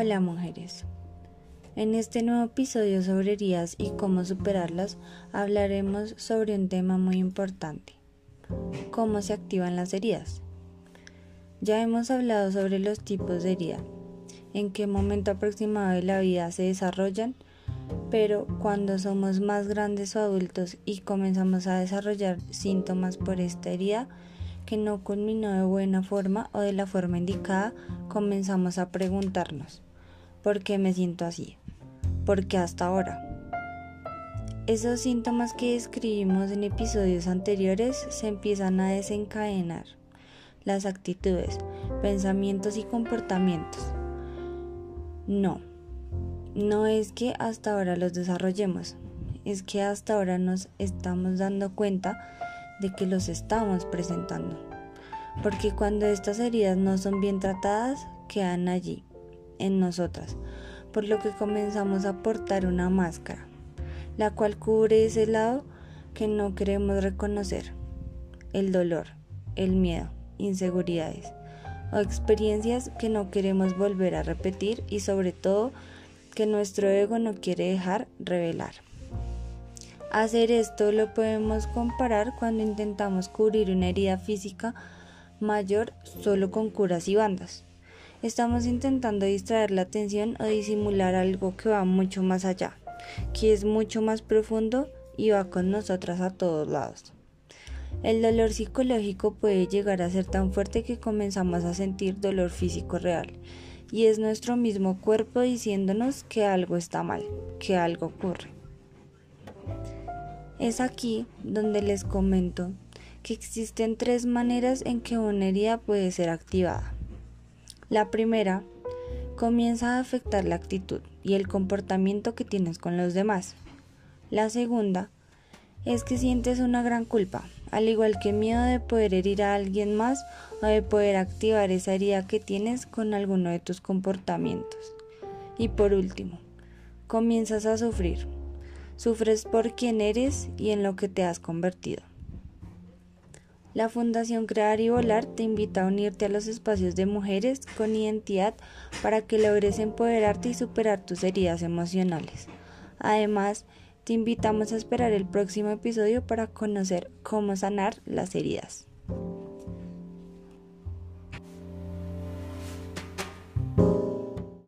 Hola mujeres, en este nuevo episodio sobre heridas y cómo superarlas hablaremos sobre un tema muy importante, cómo se activan las heridas. Ya hemos hablado sobre los tipos de herida, en qué momento aproximado de la vida se desarrollan, pero cuando somos más grandes o adultos y comenzamos a desarrollar síntomas por esta herida que no culminó de buena forma o de la forma indicada, comenzamos a preguntarnos, ¿por qué me siento así? ¿Por qué hasta ahora? Esos síntomas que describimos en episodios anteriores se empiezan a desencadenar, las actitudes, pensamientos y comportamientos. No es que hasta ahora los desarrollemos, es que hasta ahora nos estamos dando cuenta de que los estamos presentando, porque cuando estas heridas no son bien tratadas, quedan allí, en nosotras, por lo que comenzamos a portar una máscara, la cual cubre ese lado que no queremos reconocer, el dolor, el miedo, inseguridades o experiencias que no queremos volver a repetir y sobre todo que nuestro ego no quiere dejar revelar. Hacer esto lo podemos comparar cuando intentamos cubrir una herida física mayor solo con curas y bandas. Estamos intentando distraer la atención o disimular algo que va mucho más allá, que es mucho más profundo y va con nosotras a todos lados. El dolor psicológico puede llegar a ser tan fuerte que comenzamos a sentir dolor físico real, y es nuestro mismo cuerpo diciéndonos que algo está mal, que algo ocurre. Es aquí donde les comento que existen tres maneras en que una herida puede ser activada. La primera, comienza a afectar la actitud y el comportamiento que tienes con los demás. La segunda, es que sientes una gran culpa, al igual que miedo de poder herir a alguien más o de poder activar esa herida que tienes con alguno de tus comportamientos. Y por último, comienzas a sufrir. Sufres por quién eres y en lo que te has convertido. La Fundación Crear y Volar te invita a unirte a los espacios de mujeres con identidad para que logres empoderarte y superar tus heridas emocionales. Además, te invitamos a esperar el próximo episodio para conocer cómo sanar las heridas.